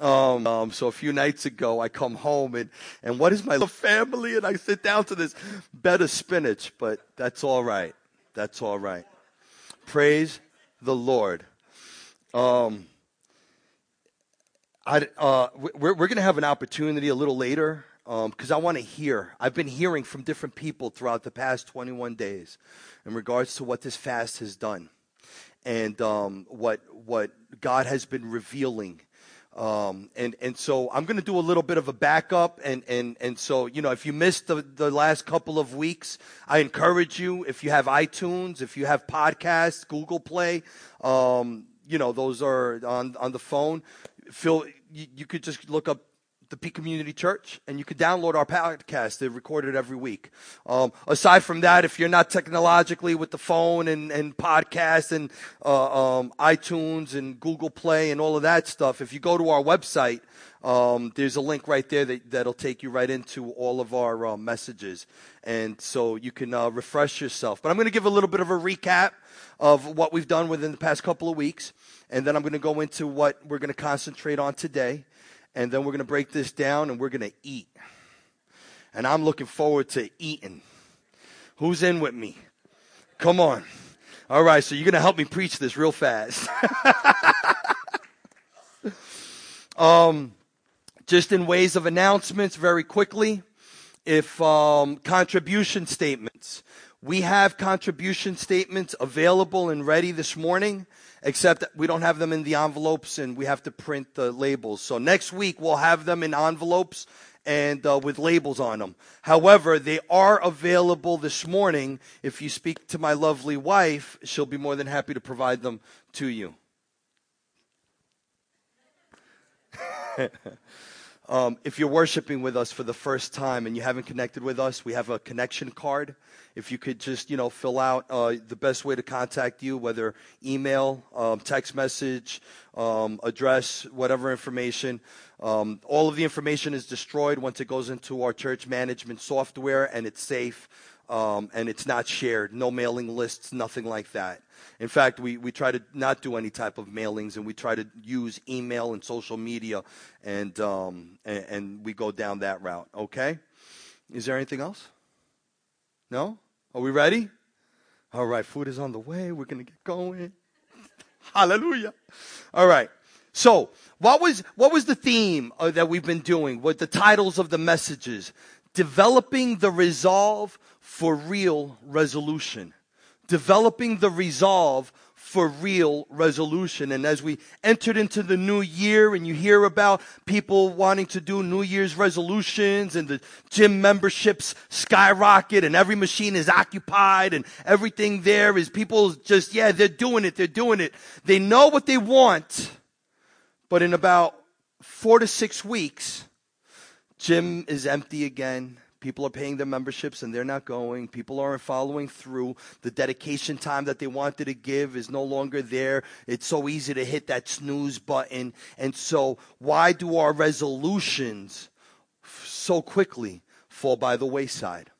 So a few nights ago, I come home, and what is my little family? And I sit down to this bed of spinach, but that's all right. That's all right. Praise the Lord. We're going to have an opportunity a little later, because I want to hear. I've been hearing from different people throughout the past 21 days in regards to what this fast has done, and what God has been revealing. And so I'm going to do a little bit of a backup, and so, you know, if you missed the last couple of weeks, I encourage you, if you have iTunes, if you have podcasts, Google Play, you know, those are on the phone. You could just look up The Peak Community Church, and you can download our podcast. They're recorded every week. Aside from that, if you're not technologically with the phone and podcasts and iTunes and Google Play and all of that stuff, if you go to our website, there's a link right there that'll take you right into all of our messages. And so you can refresh yourself. But I'm going to give a little bit of a recap of what we've done within the past couple of weeks, and then I'm going to go into what we're going to concentrate on today. And then we're going to break this down, and we're going to eat. And I'm looking forward to eating. Who's in with me? Come on. All right, so you're going to help me preach this real fast. Just in ways of announcements, very quickly, if contribution statements. We have contribution statements available and ready this morning, except that we don't have them in the envelopes and we have to print the labels. So next week we'll have them in envelopes and with labels on them. However, they are available this morning. If you speak to my lovely wife, she'll be more than happy to provide them to you. If you're worshiping with us for the first time and you haven't connected with us, we have a connection card. If you could just, fill out the best way to contact you, whether email, text message, address, whatever information. All of the information is destroyed once it goes into our church management software, and it's safe. And it's not shared, no mailing lists, nothing like that. In fact, we try to not do any type of mailings, and we try to use email and social media, and we go down that route, okay? Is there anything else? No? Are we ready? All right, food is on the way. We're going to get going. Hallelujah. All right. So what was the theme that we've been doing? What the titles of the messages? Developing the resolve for real resolution. Developing the resolve for real resolution. And as we entered into the new year, and you hear about people wanting to do New Year's resolutions, and the gym memberships skyrocket, and every machine is occupied, and everything there is people just, they're doing it. They're doing it. They know what they want, but in about 4 to 6 weeks, gym is empty again. People are paying their memberships and they're not going. People aren't following through. The dedication time that they wanted to give is no longer there. It's so easy to hit that snooze button. And so why do our resolutions so quickly fall by the wayside?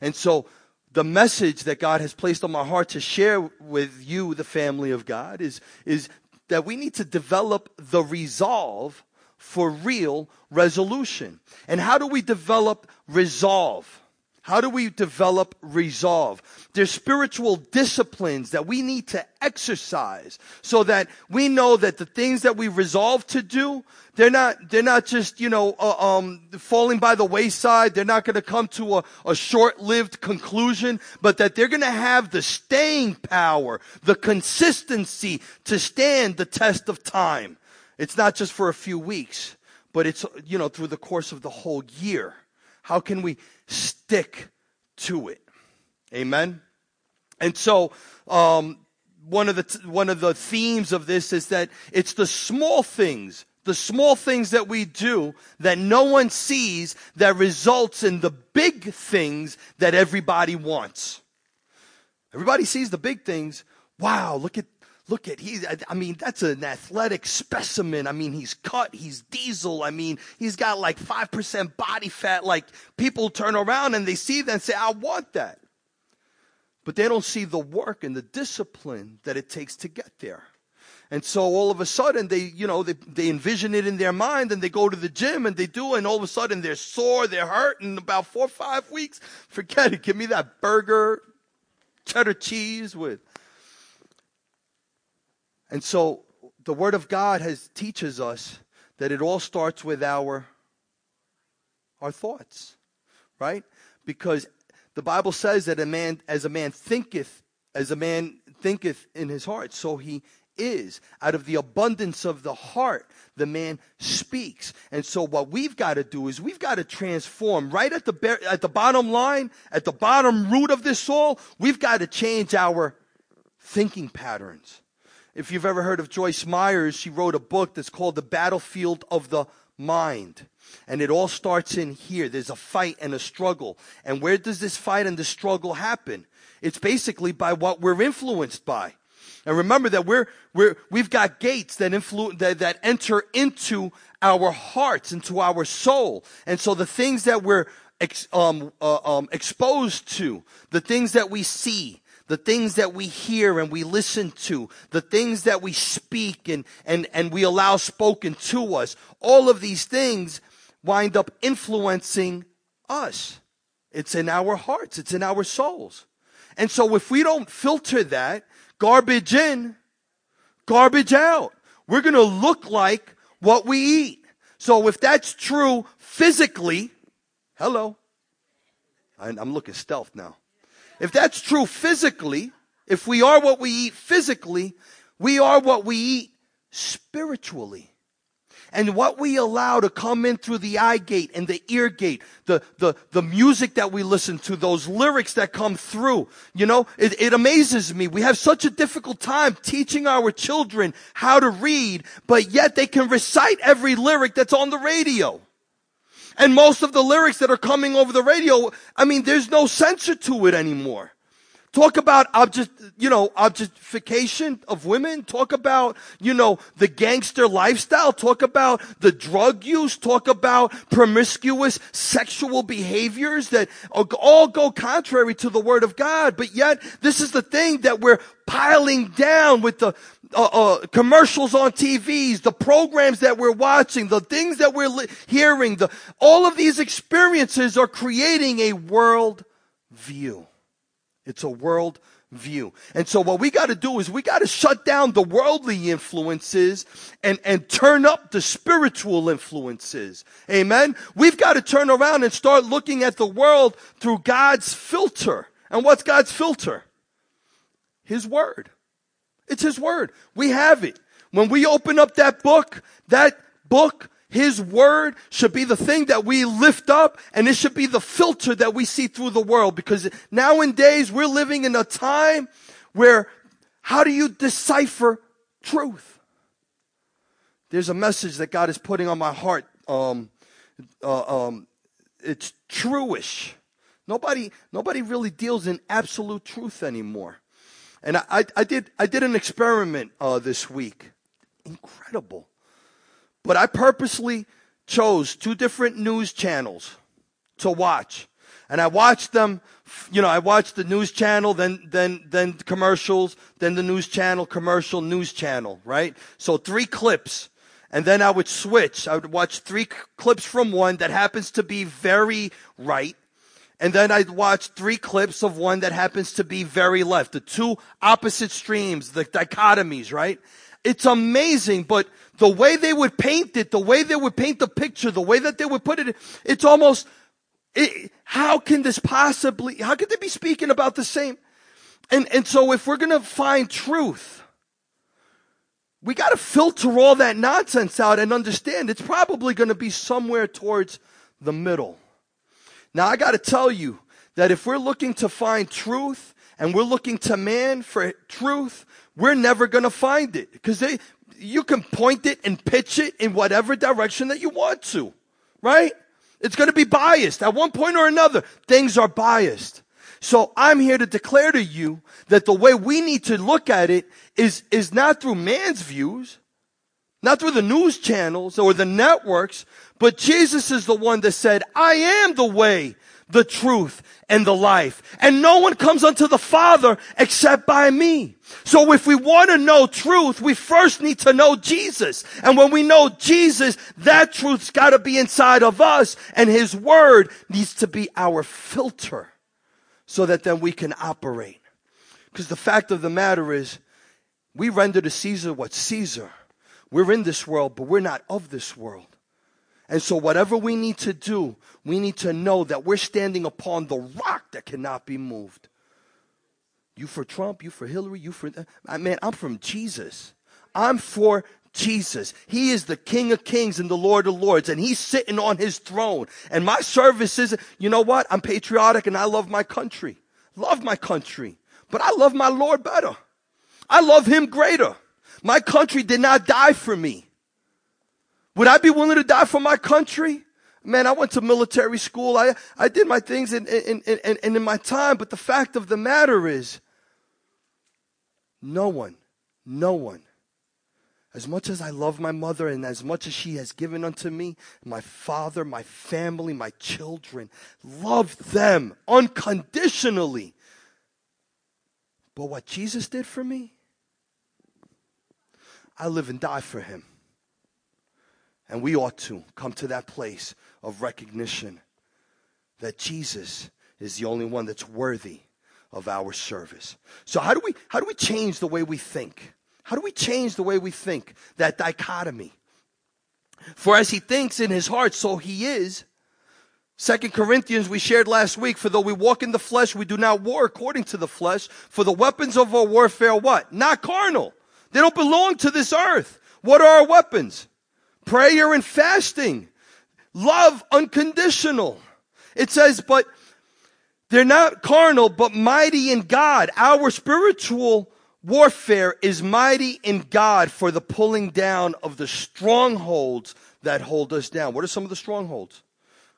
And so the message that God has placed on my heart to share with you, the family of God, is that we need to develop the resolve for real resolution. And how do we develop resolve? How do we develop resolve? There's spiritual disciplines that we need to exercise so that we know that the things that we resolve to do, they're not just, falling by the wayside. They're not going to come to a short-lived conclusion, but that they're going to have the staying power, the consistency to stand the test of time. It's not just for a few weeks, but it's, through the course of the whole year. How can we stick to it? Amen? And so, one of the themes of this is that it's the small things that we do that no one sees that results in the big things that everybody wants. Everybody sees the big things. Wow, look at that's an athletic specimen. He's cut, he's diesel. He's got like 5% body fat. Like, people turn around and they see that and say, I want that. But they don't see the work and the discipline that it takes to get there. And so all of a sudden they envision it in their mind, and they go to the gym and they do, and all of a sudden they're sore, they're hurt, and about 4 or 5 weeks, forget it. Give me that burger, cheddar cheese with. And so the Word of God teaches us that it all starts with our thoughts, right? Because the Bible says that as a man thinketh in his heart, so he is. Out of the abundance of the heart, the man speaks. And so what we've got to do is we've got to transform. Right at the bottom line, at the bottom root of this all, we've got to change our thinking patterns. If you've ever heard of Joyce Myers, she wrote a book that's called The Battlefield of the Mind. And it all starts in here. There's a fight and a struggle. And where does this fight and the struggle happen? It's basically by what we're influenced by. And remember that we've got gates that enter into our hearts, into our soul. And so the things that we're exposed to, the things that we see, the things that we hear and we listen to, the things that we speak and we allow spoken to us, all of these things wind up influencing us. It's in our hearts. It's in our souls. And so if we don't filter that, garbage in, garbage out, we're going to look like what we eat. So if that's true physically, hello, I'm looking stealth now. If that's true physically, if we are what we eat physically, we are what we eat spiritually. And what we allow to come in through the eye gate and the ear gate, the music that we listen to, those lyrics that come through, it amazes me. We have such a difficult time teaching our children how to read, but yet they can recite every lyric that's on the radio. And most of the lyrics that are coming over the radio, there's no censor to it anymore. Talk about objectification of women. Talk about, the gangster lifestyle. Talk about the drug use. Talk about promiscuous sexual behaviors that all go contrary to the Word of God. But yet, this is the thing that we're piling down with the commercials on TVs, the programs that we're watching, the things that we're hearing. All of these experiences are creating a world view. It's a world view. And so what we got to do is we got to shut down the worldly influences and turn up the spiritual influences. Amen? We've got to turn around and start looking at the world through God's filter. And what's God's filter? His Word. It's His Word. We have it. When we open up that book, His Word should be the thing that we lift up, and it should be the filter that we see through the world. Because nowadays we're living in a time where, how do you decipher truth? There's a message that God is putting on my heart. It's truish. Nobody really deals in absolute truth anymore. And I did an experiment this week. Incredible. But I purposely chose 2 different news channels to watch. And I watched them, I watched the news channel, then commercials, then the news channel, commercial, news channel, right? So 3 clips. And then I would switch. I would watch 3 clips from one that happens to be very right. And then I'd watch 3 clips of one that happens to be very left. The 2 opposite streams, the dichotomies, right? It's amazing, but the way they would paint it, the way they would paint the picture, the way that they would put it, it's almost, how could they be speaking about the same? And so if we're going to find truth, we got to filter all that nonsense out and understand it's probably going to be somewhere towards the middle. Now, I got to tell you that if we're looking to find truth and we're looking to man for truth, we're never going to find it, because you can point it and pitch it in whatever direction that you want to, right? It's going to be biased. At one point or another, things are biased. So I'm here to declare to you that the way we need to look at it is not through man's views, not through the news channels or the networks, but Jesus is the one that said, I am the way, the truth, and the life. And no one comes unto the Father except by me. So if we want to know truth, we first need to know Jesus. And when we know Jesus, that truth's got to be inside of us. And his word needs to be our filter so that then we can operate. Because the fact of the matter is, we render to Caesar what's Caesar. We're in this world, but we're not of this world. And so whatever we need to do, we need to know that we're standing upon the rock that cannot be moved. You for Trump, you for Hillary, you for... Man, I'm from Jesus. I'm for Jesus. He is the King of Kings and the Lord of Lords, and he's sitting on his throne. And my service is, you know what? I'm patriotic and I love my country. Love my country. But I love my Lord better. I love him greater. My country did not die for me. Would I be willing to die for my country? Man, I went to military school. I did my things in my time. But the fact of the matter is, no one, as much as I love my mother and as much as she has given unto me, my father, my family, my children, love them unconditionally. But what Jesus did for me, I live and die for him. And we ought to come to that place of recognition that Jesus is the only one that's worthy of our service. So how do we change the way we think? How do we change the way we think? That dichotomy. For as he thinks in his heart, so he is. 2 Corinthians, we shared last week, for though we walk in the flesh, we do not war according to the flesh. For the weapons of our warfare are what? Not carnal. They don't belong to this earth. What are our weapons? Prayer and fasting, love unconditional. It says, but they're not carnal, but mighty in God. Our spiritual warfare is mighty in God for the pulling down of the strongholds that hold us down. What are some of the strongholds?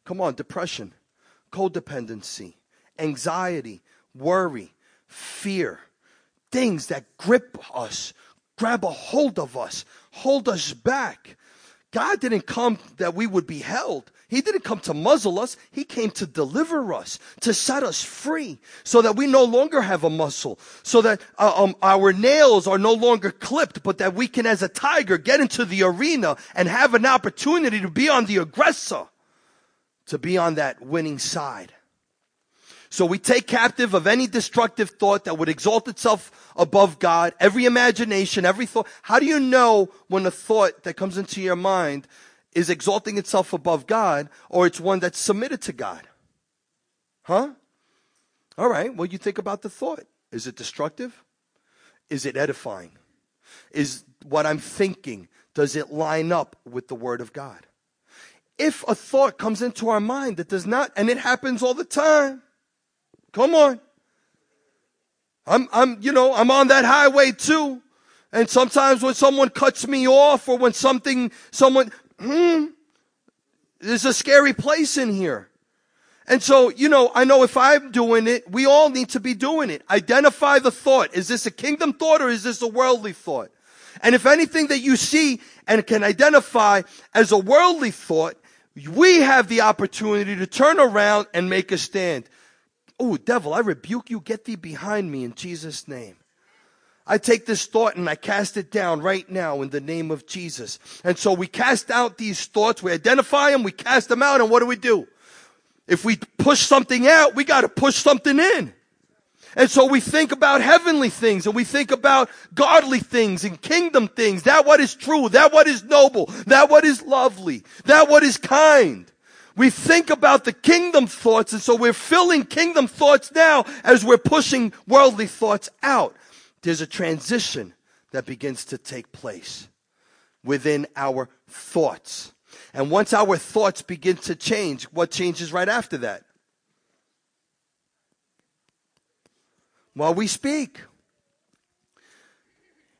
Come on, depression, codependency, anxiety, worry, fear, things that grip us, grab a hold of us, hold us back. God didn't come that we would be held. He didn't come to muzzle us. He came to deliver us, to set us free so that we no longer have a muscle, so that our nails are no longer clipped, but that we can, as a tiger, get into the arena and have an opportunity to be on the aggressor, to be on that winning side. So we take captive of any destructive thought that would exalt itself above God, every imagination, every thought. How do you know when a thought that comes into your mind is exalting itself above God or it's one that's submitted to God? Huh? All right, well, you think about the thought. Is it destructive? Is it edifying? Is what I'm thinking, does it line up with the Word of God? If a thought comes into our mind that does not, and it happens all the time, come on. I'm on that highway too. And sometimes when someone cuts me off or when there's a scary place in here. And so, I know if I'm doing it, we all need to be doing it. Identify the thought. Is this a kingdom thought or is this a worldly thought? And if anything that you see and can identify as a worldly thought, we have the opportunity to turn around and make a stand. Oh, devil, I rebuke you. Get thee behind me in Jesus' name. I take this thought and I cast it down right now in the name of Jesus. And so we cast out these thoughts. We identify them. We cast them out. And what do? If we push something out, we got to push something in. And so we think about heavenly things and we think about godly things and kingdom things. That what is true. That what is noble. That what is lovely. That what is kind. We think about the kingdom thoughts, and so we're filling kingdom thoughts now as we're pushing worldly thoughts out. There's a transition that begins to take place within our thoughts. And once our thoughts begin to change, what changes right after that? While we speak.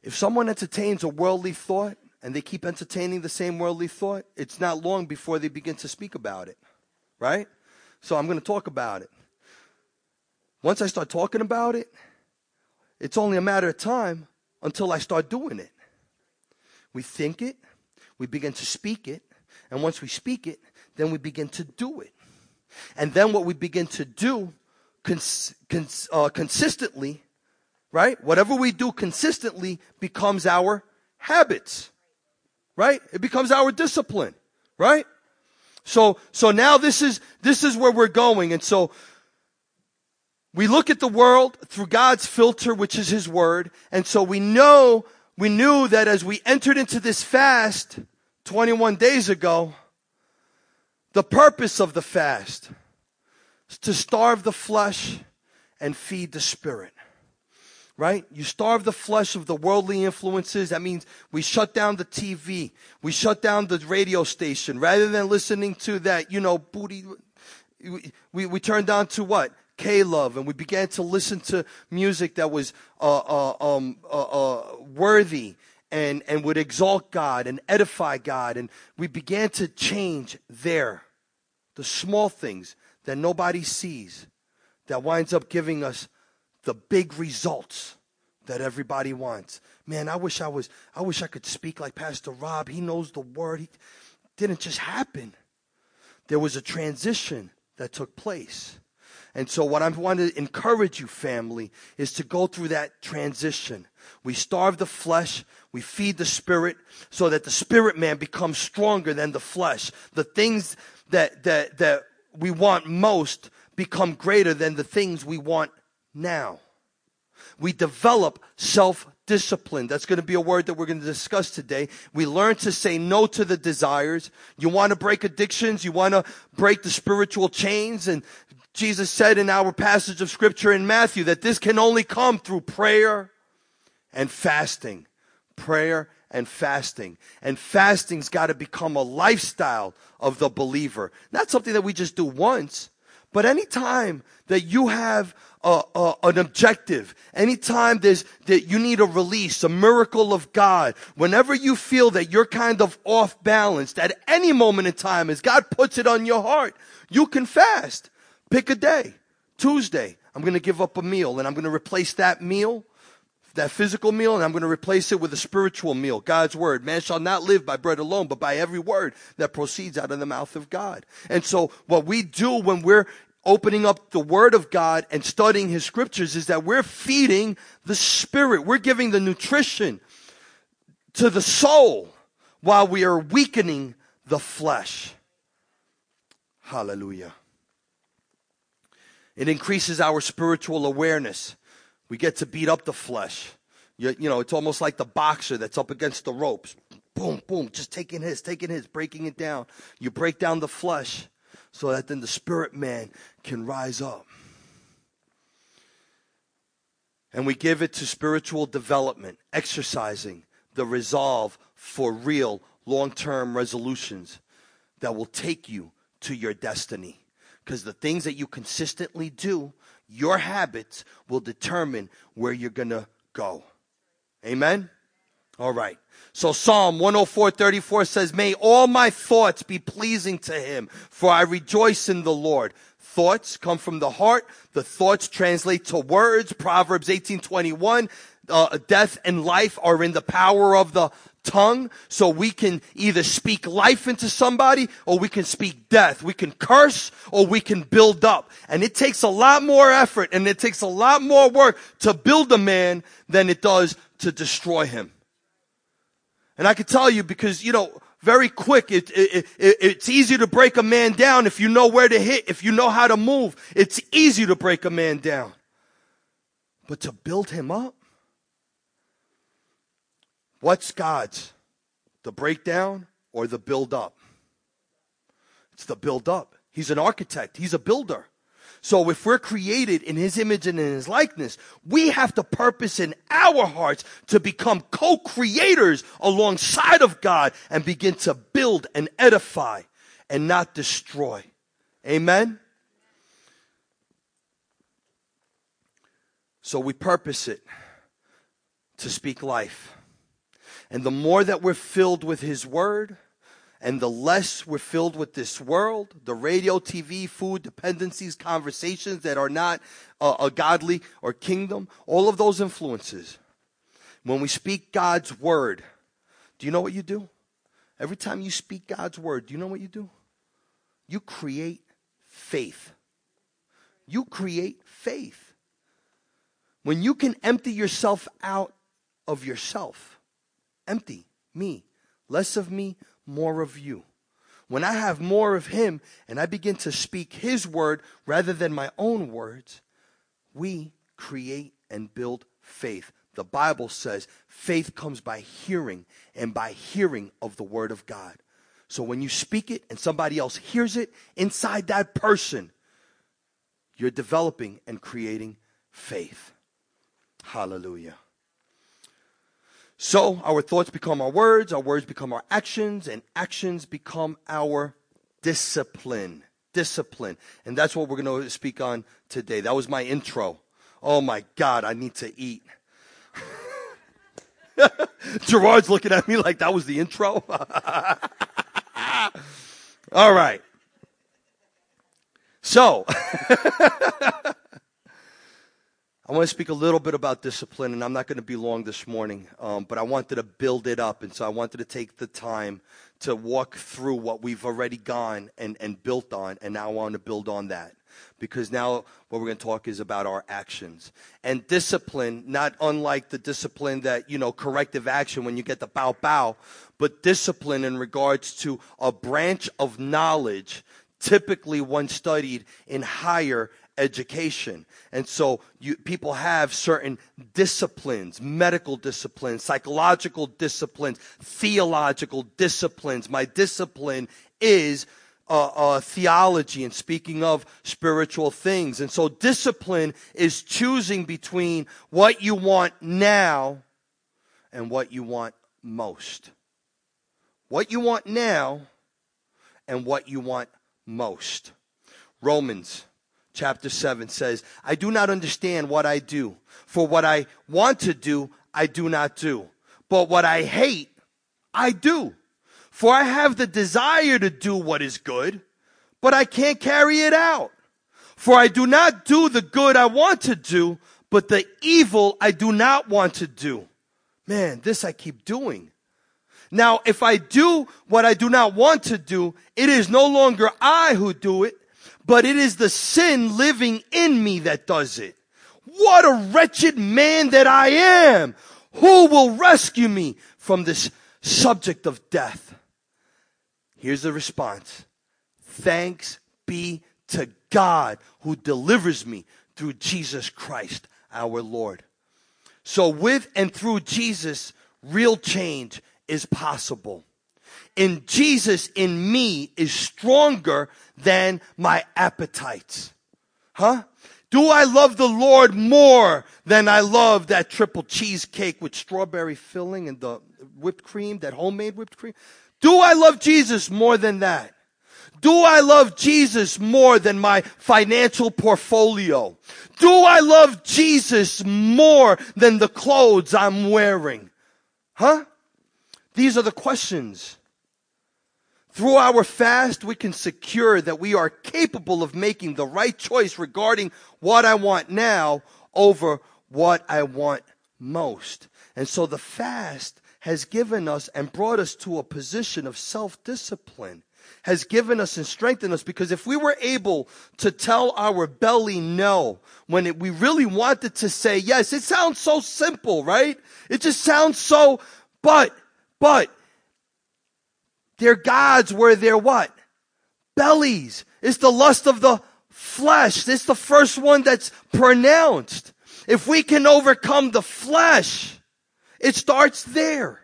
If someone entertains a worldly thought, and they keep entertaining the same worldly thought, it's not long before they begin to speak about it, right? So I'm going to talk about it. Once I start talking about it, it's only a matter of time until I start doing it. We think it, we begin to speak it, and once we speak it, then we begin to do it. And then what we begin to do consistently, right? Whatever we do consistently becomes our habits, right? It becomes our discipline, right? So now this is where we're going. And so we look at the world through God's filter, which is His Word. And so we knew that as we entered into this fast 21 days ago, the purpose of the fast is to starve the flesh and feed the spirit, right? You starve the flesh of the worldly influences. That means we shut down the TV. We shut down the radio station. Rather than listening to that, booty, we turned on to what? K-love, and we began to listen to music that was worthy and would exalt God and edify God. And we began to change the small things that nobody sees that winds up giving us the big results that everybody wants. Man, I wish I could speak like Pastor Rob. He knows the word. It didn't just happen. There was a transition that took place. And so what I want to encourage you, family, is to go through that transition. We starve the flesh, we feed the spirit, so that the spirit man becomes stronger than the flesh. The things that we want most become greater than the things we want now. We develop self-discipline. That's going to be a word that we're going to discuss today. We learn to say no to the desires. You want to break addictions, you want to break the spiritual chains, and Jesus said in our passage of Scripture in Matthew that this can only come through prayer and fasting. Prayer and fasting. And fasting's got to become a lifestyle of the believer. Not something that we just do once, but any time that you have an objective, any time that you need a release, a miracle of God, whenever you feel that you're kind of off balance, at any moment in time, as God puts it on your heart, you can fast. Pick a day. Tuesday, I'm going to give up a meal, and I'm going to replace that meal, that physical meal, and I'm going to replace it with a spiritual meal, God's word. Man shall not live by bread alone, but by every word that proceeds out of the mouth of God. And so what we do when we're opening up the word of God and studying His scriptures is that we're feeding the spirit. We're giving the nutrition to the soul while we are weakening the flesh. Hallelujah. It increases our spiritual awareness. We get to beat up the flesh. It's almost like the boxer that's up against the ropes. Boom, boom, just taking his, breaking it down. You break down the flesh so that then the spirit man can rise up. And we give it to spiritual development, exercising the resolve for real long-term resolutions that will take you to your destiny. Because the things that you consistently do, your habits will determine where you're going to go. Amen? All right. So Psalm 104:34 says, "May all my thoughts be pleasing to Him, for I rejoice in the Lord." Thoughts come from the heart. The thoughts translate to words. Proverbs 18:21, death and life are in the power of the tongue. So we can either speak life into somebody, or we can speak death. We can curse, or we can build up. And it takes a lot more effort, and it takes a lot more work to build a man than it does to destroy him. And I can tell you, because very quick, it's easy to break a man down if you know where to hit, if you know how to move. It's easy to break a man down, but to build him up, what's God's? The breakdown or the build up? It's the build up. He's an architect. He's a builder. So if we're created in His image and in His likeness, we have to purpose in our hearts to become co-creators alongside of God and begin to build and edify and not destroy. Amen? So we purpose it to speak life. And the more that we're filled with His word, and the less we're filled with this world, the radio, TV, food, dependencies, conversations that are not a godly or kingdom, all of those influences. When we speak God's word, do you know what you do? Every time you speak God's word, do you know what you do? You create faith. You create faith. When you can empty yourself out of yourself, empty me, less of me, more of you. When I have more of him and I begin to speak his word rather than my own words, we create and build faith. The Bible says faith comes by hearing, and by hearing of the word of God. So when you speak it and somebody else hears it, inside that person, you're developing and creating faith. Hallelujah. So our thoughts become our words become our actions, and actions become our discipline. Discipline. And that's what we're going to speak on today. That was my intro. Oh my God, I need to eat. Gerard's looking at me like that was the intro. All right. So, I want to speak a little bit about discipline, and I'm not going to be long this morning, but I wanted to build it up, and so I wanted to take the time to walk through what we've already gone and built on, and now I want to build on that. Because now what we're going to talk is about our actions. And discipline, not unlike the discipline that, corrective action when you get the bow, but discipline in regards to a branch of knowledge, typically one studied in higher education. And so people have certain disciplines, medical disciplines, psychological disciplines, theological disciplines. My discipline is theology and speaking of spiritual things. And so discipline is choosing between what you want now and what you want most. What you want now and what you want most. Romans chapter 7 says, I do not understand what I do, for what I want to do, I do not do. But what I hate, I do. For I have the desire to do what is good, but I can't carry it out. For I do not do the good I want to do, but the evil I do not want to do. Man, this I keep doing. Now, if I do what I do not want to do, it is no longer I who do it, but it is the sin living in me that does it. What a wretched man that I am! Who will rescue me from this subject of death? Here's the response. Thanks be to God who delivers me through Jesus Christ, our Lord. So with and through Jesus, real change is possible. In Jesus, in me, is stronger than my appetites. Do I love the Lord more than I love that triple cheesecake with strawberry filling and the whipped cream, that homemade whipped cream? Do I love Jesus more than that? Do I love Jesus more than my financial portfolio? Do I love Jesus more than the clothes I'm wearing? These are the questions. Through our fast, we can secure that we are capable of making the right choice regarding what I want now over what I want most. And so the fast has given us and brought us to a position of self-discipline, has given us and strengthened us, because if we were able to tell our belly no when we really wanted to say yes, it sounds so simple, right? It just sounds so, but. Their gods were their what? Bellies. It's the lust of the flesh. It's the first one that's pronounced. If we can overcome the flesh, it starts there.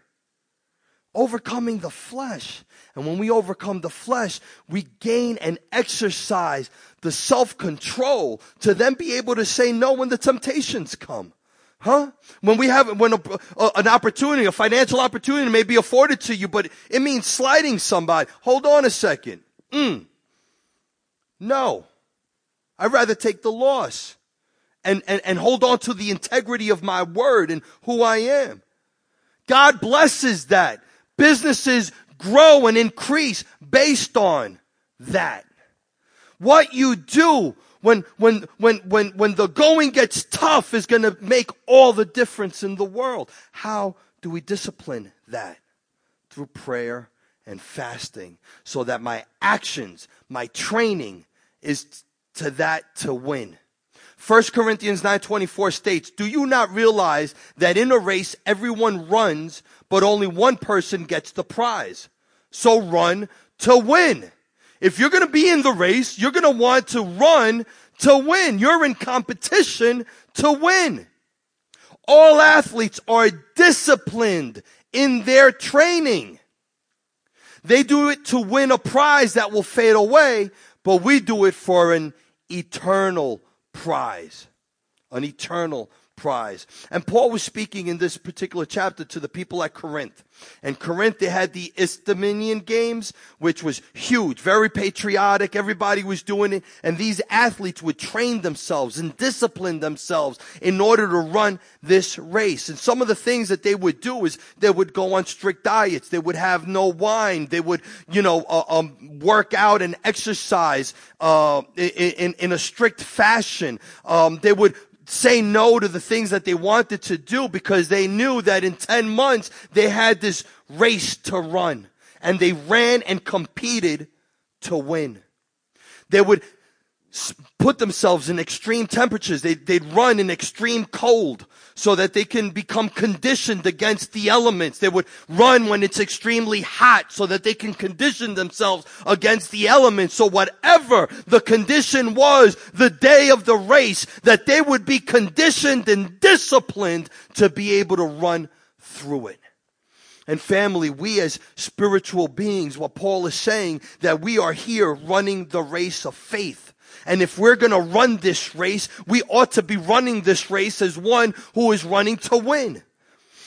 Overcoming the flesh. And when we overcome the flesh, we gain and exercise the self-control to then be able to say no when the temptations come. When we have an opportunity, a financial opportunity may be afforded to you, but it means sliding somebody. Hold on a second. No. I'd rather take the loss and hold on to the integrity of my word and who I am. God blesses that. Businesses grow and increase based on that. What you do when the going gets tough is going to make all the difference in the world. How do we discipline that? Through prayer and fasting, so that my actions, my training, is to that to win. 1 Corinthians 9:24 states, "Do you not realize that in a race everyone runs, but only one person gets the prize? So run to win." If you're going to be in the race, you're going to want to run to win. You're in competition to win. All athletes are disciplined in their training. They do it to win a prize that will fade away, but we do it for an eternal prize. An eternal prize. And Paul was speaking in this particular chapter to the people at Corinth. And Corinth, they had the Isthmian games, which was huge, very patriotic. Everybody was doing it. And these athletes would train themselves and discipline themselves in order to run this race. And some of the things that they would do is they would go on strict diets. They would have no wine. They would, work out and exercise, in a strict fashion. They would say no to the things that they wanted to do because they knew that in 10 months they had this race to run. And they ran and competed to win. They would put themselves in extreme temperatures. They'd run in extreme cold so that they can become conditioned against the elements. They would run when it's extremely hot so that they can condition themselves against the elements. So whatever the condition was, the day of the race, that they would be conditioned and disciplined to be able to run through it. And family, we as spiritual beings, what Paul is saying, that we are here running the race of faith. And if we're going to run this race, we ought to be running this race as one who is running to win.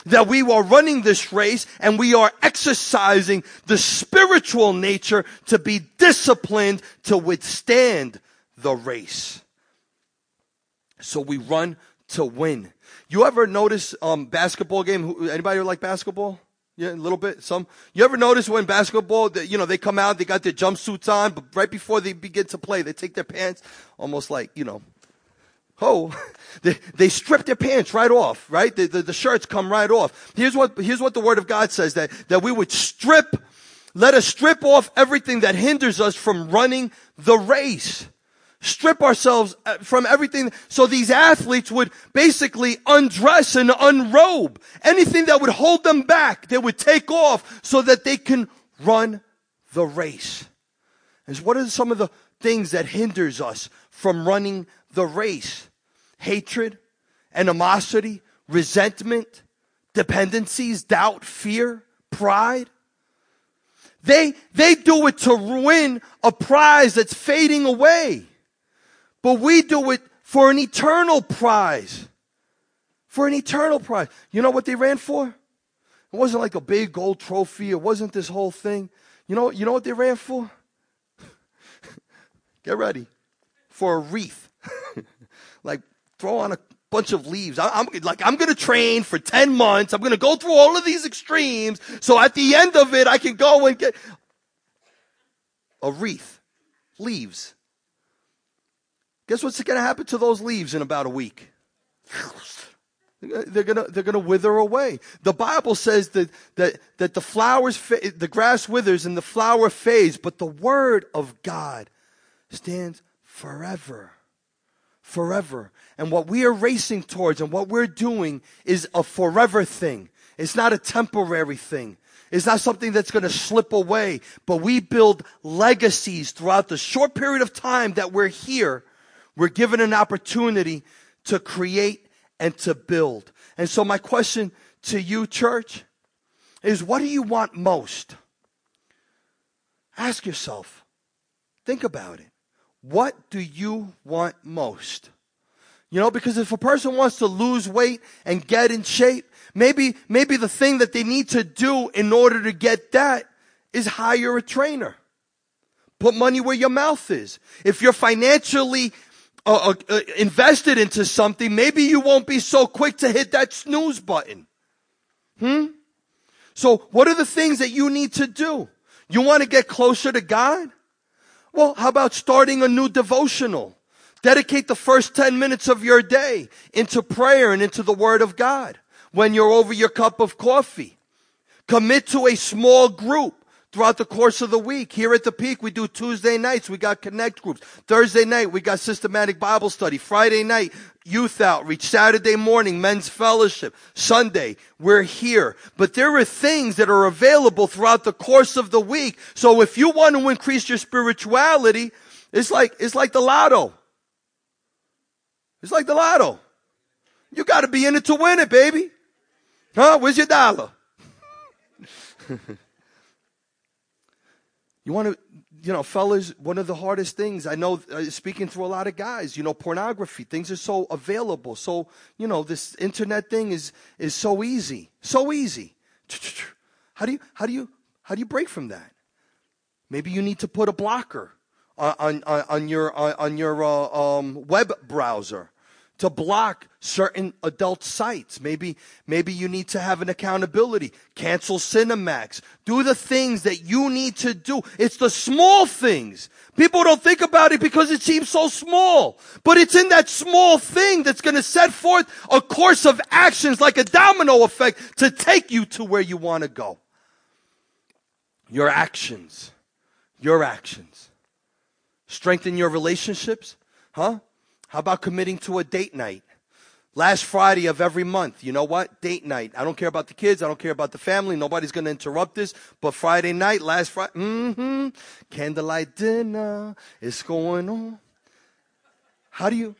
That we are running this race and we are exercising the spiritual nature to be disciplined to withstand the race. So we run to win. You ever notice basketball game? Anybody like basketball? Yeah, a little bit, some. You ever notice when basketball, they come out, they got their jumpsuits on, but right before they begin to play, they take their pants, almost like, they strip their pants right off, right? The shirts come right off. Here's what the Word of God says, that we would let us strip off everything that hinders us from running the race. Strip ourselves from everything. So these athletes would basically undress and unrobe. Anything that would hold them back, they would take off so that they can run the race. And what are some of the things that hinders us from running the race? Hatred, animosity, resentment, dependencies, doubt, fear, pride. They do it to win a prize that's fading away. But we do it for an eternal prize. For an eternal prize. You know what they ran for? It wasn't like a big gold trophy. It wasn't this whole thing. You know what they ran for? Get ready. For a wreath. Like throw on a bunch of leaves. I'm going to train for 10 months. I'm going to go through all of these extremes. So at the end of it, I can go and get a wreath. Leaves. Guess what's going to happen to those leaves in about a week? They're going to wither away. The Bible says that the flowers, the grass withers and the flower fades, but the word of God stands forever, forever. And what we are racing towards and what we're doing is a forever thing. It's not a temporary thing. It's not something that's going to slip away, but we build legacies throughout the short period of time that we're here. We're given an opportunity to create and to build. And so my question to you, church, is what do you want most? Ask yourself. Think about it. What do you want most? Because if a person wants to lose weight and get in shape, maybe the thing that they need to do in order to get that is hire a trainer. Put money where your mouth is. If you're financially invested into something, maybe you won't be so quick to hit that snooze button. So what are the things that you need to do? You want to get closer to God? Well, how about starting a new devotional? Dedicate the first 10 minutes of your day into prayer and into the Word of God. When you're over your cup of coffee, commit to a small group throughout the course of the week. Here at The Peak, we do Tuesday nights. We got connect groups. Thursday night, we got systematic Bible study. Friday night, youth outreach. Saturday morning, men's fellowship. Sunday, we're here. But there are things that are available throughout the course of the week. So if you want to increase your spirituality, it's like the lotto. It's like the lotto. You got to be in it to win it, baby. Huh? Where's your dollar? You want to, fellas, one of the hardest things, I know, speaking through a lot of guys, pornography, things are so available. So, this internet thing is so easy, so easy. How do you break from that? Maybe you need to put a blocker on your web browser to block certain adult sites. Maybe you need to have an accountability. Cancel Cinemax. Do the things that you need to do. It's the small things. People don't think about it because it seems so small. But it's in that small thing that's going to set forth a course of actions like a domino effect to take you to where you want to go. Your actions. Strengthen your relationships. Huh? How about committing to a date night? Last Friday of every month, you know what? Date night. I don't care about the kids. I don't care about the family. Nobody's going to interrupt this. But Friday night, last Friday, candlelight dinner is going on. How do you?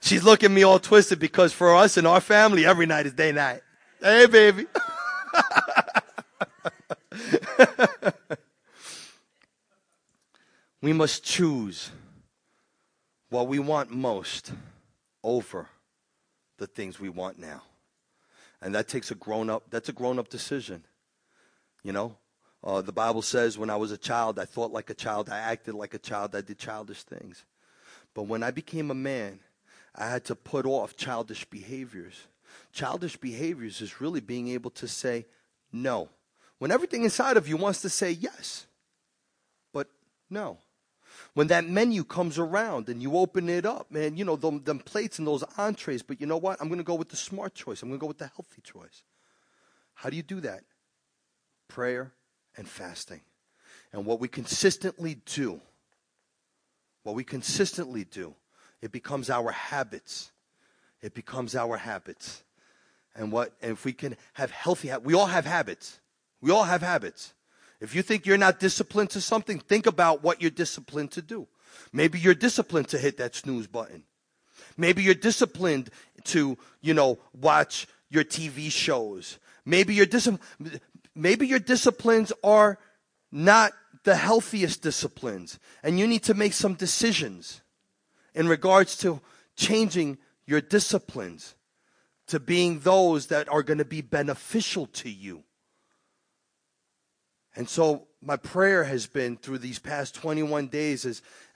She's looking at me all twisted because for us and our family, every night is day night. Hey, baby. We must choose what we want most over the things we want now. And that takes that's a grown-up decision. The Bible says, when I was a child, I thought like a child, I acted like a child, I did childish things. But when I became a man, I had to put off childish behaviors. Childish behaviors is really being able to say no. When everything inside of you wants to say yes, but no. When that menu comes around and you open it up, man, them plates and those entrees, but you know what? I'm going to go with the smart choice. I'm going to go with the healthy choice. How do you do that? Prayer and fasting. And what we consistently do, it becomes our habits. It becomes our habits. And if we can have healthy habits, we all have habits. We all have habits. If you think you're not disciplined to something, think about what you're disciplined to do. Maybe you're disciplined to hit that snooze button. Maybe you're disciplined to, watch your TV shows. Maybe your disciplines are not the healthiest disciplines, and you need to make some decisions in regards to changing your disciplines to being those that are going to be beneficial to you. And so my prayer has been through these past 21 days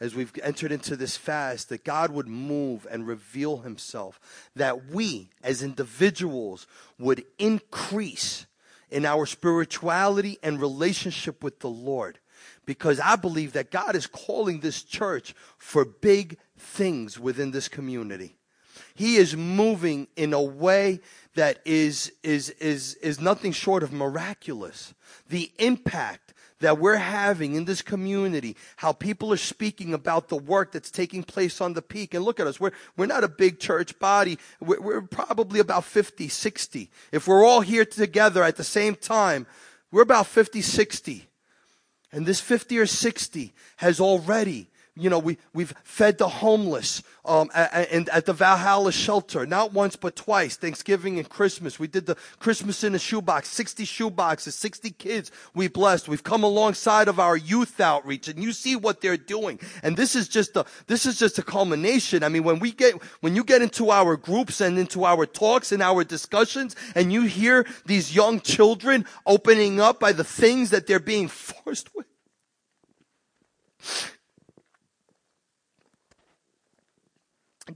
as we've entered into this fast, that God would move and reveal himself, that we as individuals would increase in our spirituality and relationship with the Lord. Because I believe that God is calling this church for big things within this community. He is moving in a way that is nothing short of miraculous. The impact that we're having in this community, how people are speaking about the work that's taking place on The Peak. And look at us, we're not a big church body. We're probably about 50, 60. If we're all here together at the same time, we're about 50, 60. And this 50 or 60 has already we've fed the homeless at the Valhalla shelter, not once but twice, Thanksgiving and Christmas. We did the Christmas in a shoebox, 60 shoeboxes, 60 kids we blessed. We've come alongside of our youth outreach, and you see what they're doing. And this is just a culmination. I mean, when you get into our groups and into our talks and our discussions, and you hear these young children opening up by the things that they're being forced with.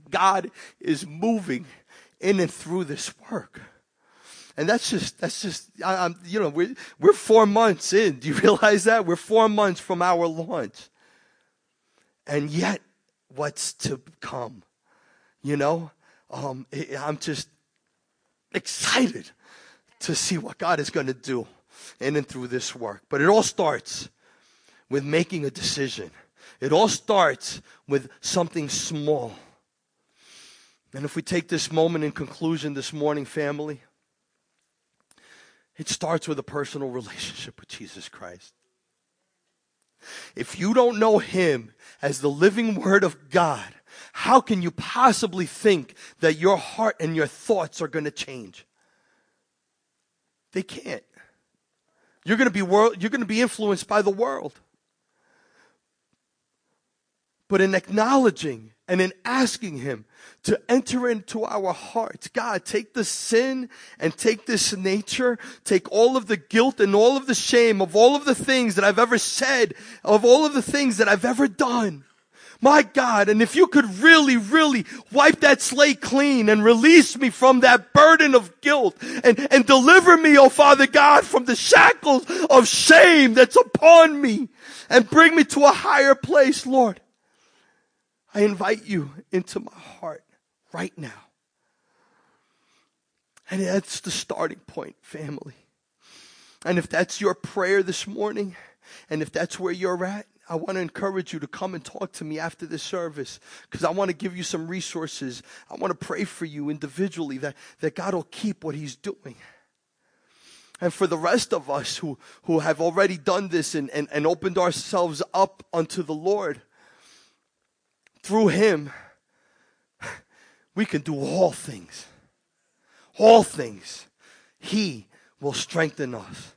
God is moving in and through this work. And we're 4 months in. Do you realize that? We're 4 months from our launch. And yet, what's to come? I'm just excited to see what God is going to do in and through this work. But it all starts with making a decision. It all starts with something small. And if we take this moment in conclusion this morning, family, it starts with a personal relationship with Jesus Christ. If you don't know Him as the living Word of God, how can you possibly think that your heart and your thoughts are going to change? They can't. You're going to be influenced by the world. But in acknowledging and in asking Him to enter into our hearts, God, take this sin and take this nature, take all of the guilt and all of the shame of all of the things that I've ever said, of all of the things that I've ever done. My God, and if you could really, really wipe that slate clean and release me from that burden of guilt and deliver me, oh Father God, from the shackles of shame that's upon me and bring me to a higher place, Lord. I invite you into my heart right now. And that's the starting point, family. And if that's your prayer this morning, and if that's where you're at, I want to encourage you to come and talk to me after this service, because I want to give you some resources. I want to pray for you individually that God will keep what He's doing. And for the rest of us who have already done this and opened ourselves up unto the Lord, through Him, we can do all things. All things. He will strengthen us.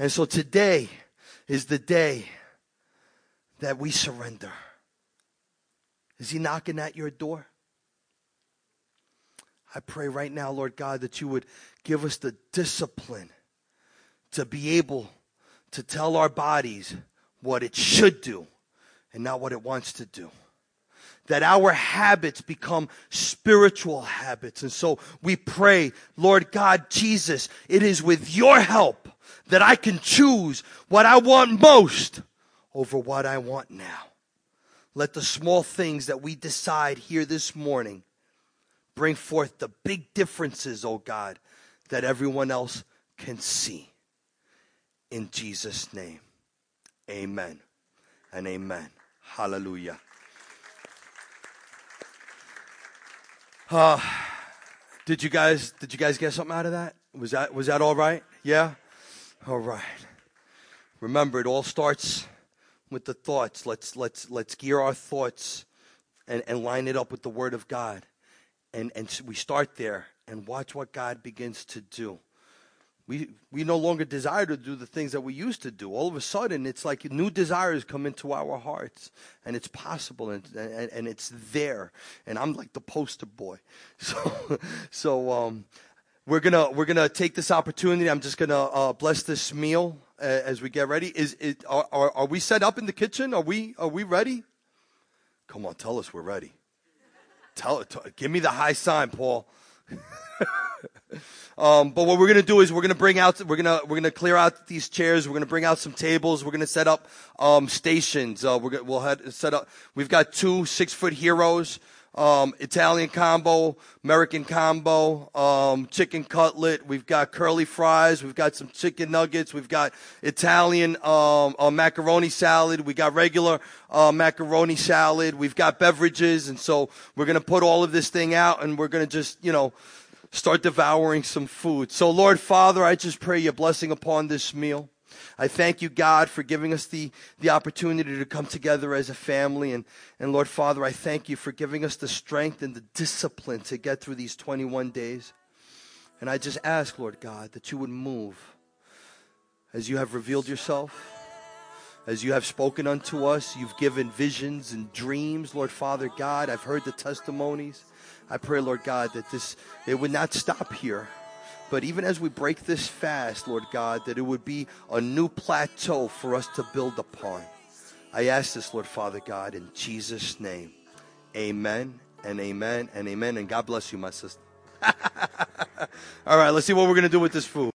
And so today is the day that we surrender. Is He knocking at your door? I pray right now, Lord God, that you would give us the discipline to be able to tell our bodies what it should do and not what it wants to do. That our habits become spiritual habits. And so we pray, Lord God, Jesus, it is with your help that I can choose what I want most over what I want now. Let the small things that we decide here this morning bring forth the big differences, oh God, that everyone else can see. In Jesus' name, amen and amen. Hallelujah. Did you guys get something out of that? Was that all right? Yeah? All right. Remember, it all starts with the thoughts. Let's gear our thoughts and line it up with the Word of God. And we start there and watch what God begins to do. We no longer desire to do the things that we used to do. All of a sudden, it's like new desires come into our hearts, and it's possible, and it's there. And I'm like the poster boy. So we're gonna take this opportunity. I'm just gonna bless this meal as we get ready. Are we set up in the kitchen? Are we ready? Come on, tell us we're ready. Give me the high sign, Paul. But what we're going to do is we're going to clear out these chairs. We're going to bring out some tables. We're going to set up, stations. We've got 2 6-foot heroes, Italian combo, American combo, chicken cutlet. We've got curly fries. We've got some chicken nuggets. We've got Italian, macaroni salad. We got regular, macaroni salad. We've got beverages. And so we're going to put all of this thing out and we're going to just, start devouring some food. So, Lord, Father, I just pray your blessing upon this meal. I thank you, God, for giving us the opportunity to come together as a family. And, Lord, Father, I thank you for giving us the strength and the discipline to get through these 21 days. And I just ask, Lord God, that you would move as you have revealed yourself, as you have spoken unto us. You've given visions and dreams, Lord, Father, God. I've heard the testimonies. I pray, Lord God, that it would not stop here. But even as we break this fast, Lord God, that it would be a new plateau for us to build upon. I ask this, Lord Father God, in Jesus' name. Amen and amen and amen. And God bless you, my sister. All right, let's see what we're going to do with this food.